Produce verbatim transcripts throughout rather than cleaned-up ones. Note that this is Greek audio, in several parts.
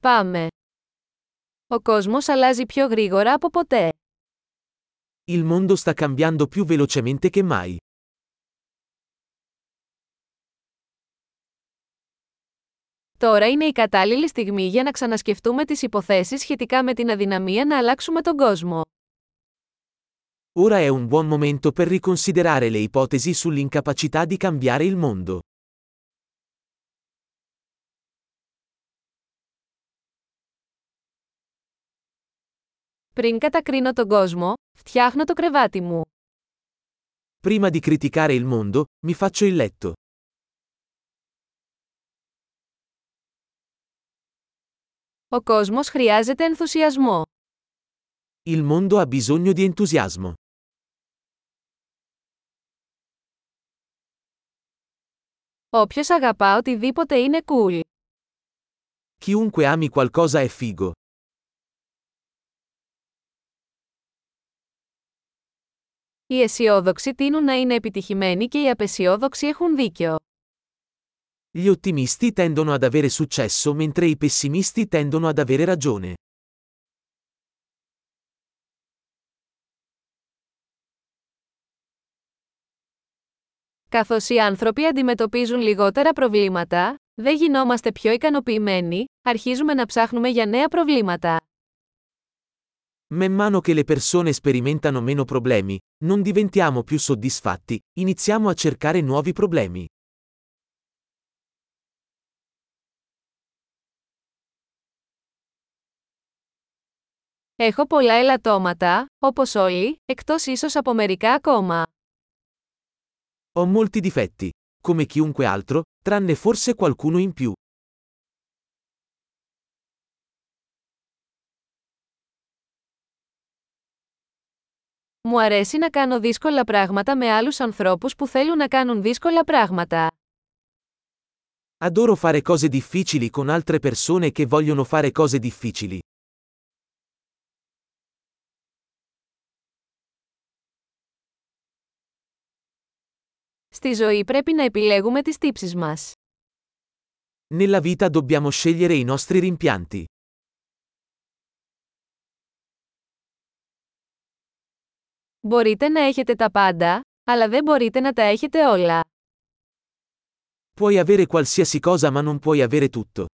Πάμε. Ο κόσμος αλλάζει πιο γρήγορα από ποτέ. Il mondo sta cambiando più velocemente che mai. Τώρα είναι η κατάλληλη στιγμή για να ξανασκεφτούμε τις υποθέσεις σχετικά με την αδυναμία να αλλάξουμε τον κόσμο. Ora è un buon momento per riconsiderare le ipotesi sull'incapacità di cambiare il mondo. Πριν κατακρίνω τον κόσμο, φτιάχνω το κρεβάτι μου. Prima di criticare il mondo, mi faccio il letto. Ο κόσμος χρειάζεται ενθουσιασμό. Il mondo ha bisogno di entusiasmo. Όποιος αγαπά οτιδήποτε είναι cool. Chiunque ami qualcosa è figo. Οι αισιόδοξοι τείνουν να είναι επιτυχημένοι και οι απεσιόδοξοι έχουν δίκιο. Gli ottimisti tendono ad avere successo mentre i pessimisti tendono ad avere ragione. Καθώς οι άνθρωποι αντιμετωπίζουν λιγότερα προβλήματα, δεν γινόμαστε πιο ικανοποιημένοι, αρχίζουμε να ψάχνουμε για νέα προβλήματα. Man mano che le persone sperimentano meno problemi, non diventiamo più soddisfatti, iniziamo a cercare nuovi problemi. Έχω πολλά ελαττώματα, όπως όλοι, εκτός ίσως από μερικά ακόμα. Ho molti difetti, come chiunque altro, tranne forse qualcuno in più. Μου αρέσει να κάνω δύσκολα πράγματα με άλλους ανθρώπους που θέλουν να κάνουν δύσκολα πράγματα. Adoro fare cose difficili con altre persone che vogliono fare cose difficili. Στη ζωή πρέπει να επιλέγουμε τις τύψεις μας. Nella vita dobbiamo scegliere i nostri rimpianti. Μπορείτε να έχετε τα πάντα, αλλά δεν μπορείτε να τα έχετε όλα. Puoi avere qualsiasi cosa ma non puoi avere tutto.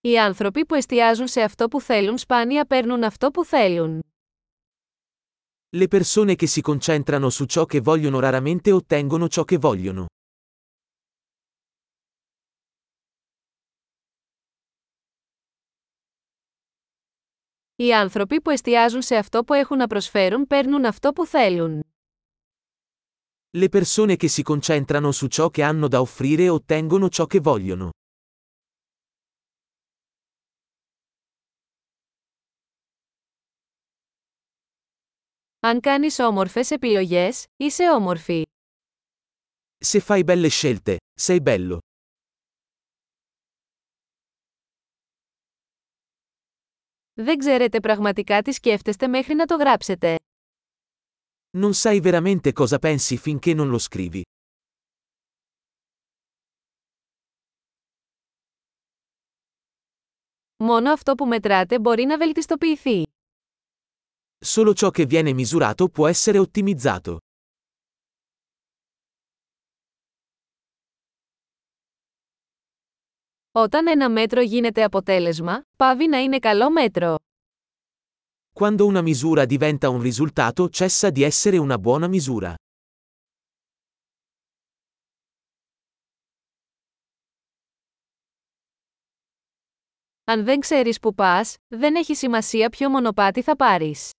Οι άνθρωποι που εστιάζουν σε αυτό που θέλουν σπάνια παίρνουν αυτό που θέλουν. Le persone che si concentrano su ciò che vogliono raramente ottengono ciò che vogliono. Οι άνθρωποι που εστιάζουν σε αυτό που έχουν να προσφέρουν παίρνουν αυτό που θέλουν. Le persone che si concentrano su ciò che hanno da offrire ottengono ciò che vogliono. Αν κάνεις όμορφες επιλογές, είσαι όμορφη. Se fai belle scelte, sei bello. Δεν ξέρετε πραγματικά τι σκέφτεστε μέχρι να το γράψετε. Non sai veramente cosa pensi finché non lo scrivi. Μόνο αυτό που μετράτε μπορεί να βελτιστοποιηθεί. Solo ciò che viene misurato può essere ottimizzato. Όταν ένα μέτρο γίνεται αποτέλεσμα, πάβει να είναι καλό μέτρο. Quando una misura diventa un risultato, cessa di essere una buona misura. Αν δεν ξέρεις που πας, δεν έχει σημασία ποιο μονοπάτι θα πάρεις.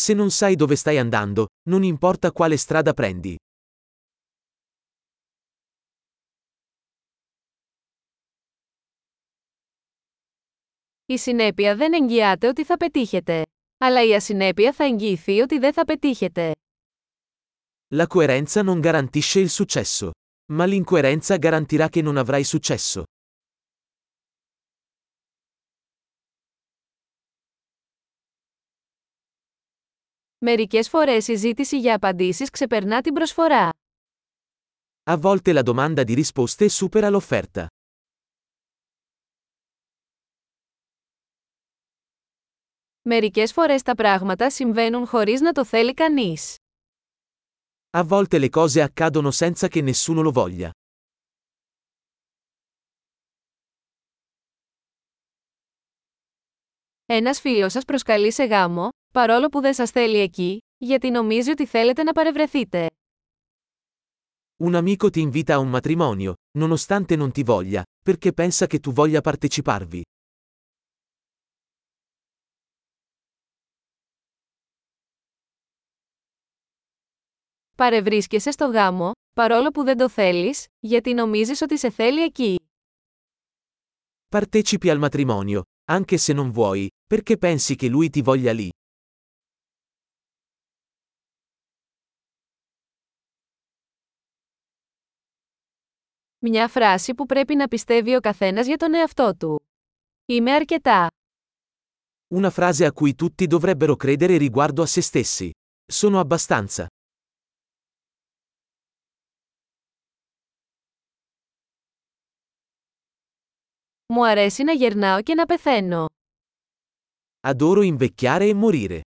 Se non sai dove stai andando, non importa quale strada prendi. Η συνέπεια δεν εγγυάται ότι θα πετύχετε. Αλλά η ασυνέπεια θα εγγυηθεί ότι δεν θα πετύχετε. La coerenza non garantisce il successo. Ma l'incoerenza garantirà che non avrai successo. Μερικές φορές η ζήτηση για απαντήσεις ξεπερνά την προσφορά. A volte la domanda di risposte supera l'offerta. Μερικές φορές τα πράγματα συμβαίνουν χωρίς να το θέλει κανείς. A volte le cose accadono senza che nessuno lo voglia. Ένας φίλος σας προσκαλεί σε γάμο, παρόλο που δεν σας θέλει εκεί, γιατί νομίζει ότι θέλετε να παρευρεθείτε. Un amico ti invita a un matrimonio, nonostante non ti voglia, perché pensa che tu voglia parteciparvi. Παρευρίσκεσαι στο γάμο, παρόλο που δεν το θέλεις, γιατί νομίζεις ότι σε θέλει εκεί. Partecipi al matrimonio, anche se non vuoi, perché pensi che lui ti voglia lì. Μια φράση που πρέπει να πιστεύει ο καθένας για τον εαυτό του. Είμαι αρκετά. Una frase a cui tutti dovrebbero credere riguardo a se stessi. Sono abbastanza. Μου αρέσει να γερνάω και να πεθαίνω. Adoro invecchiare e morire.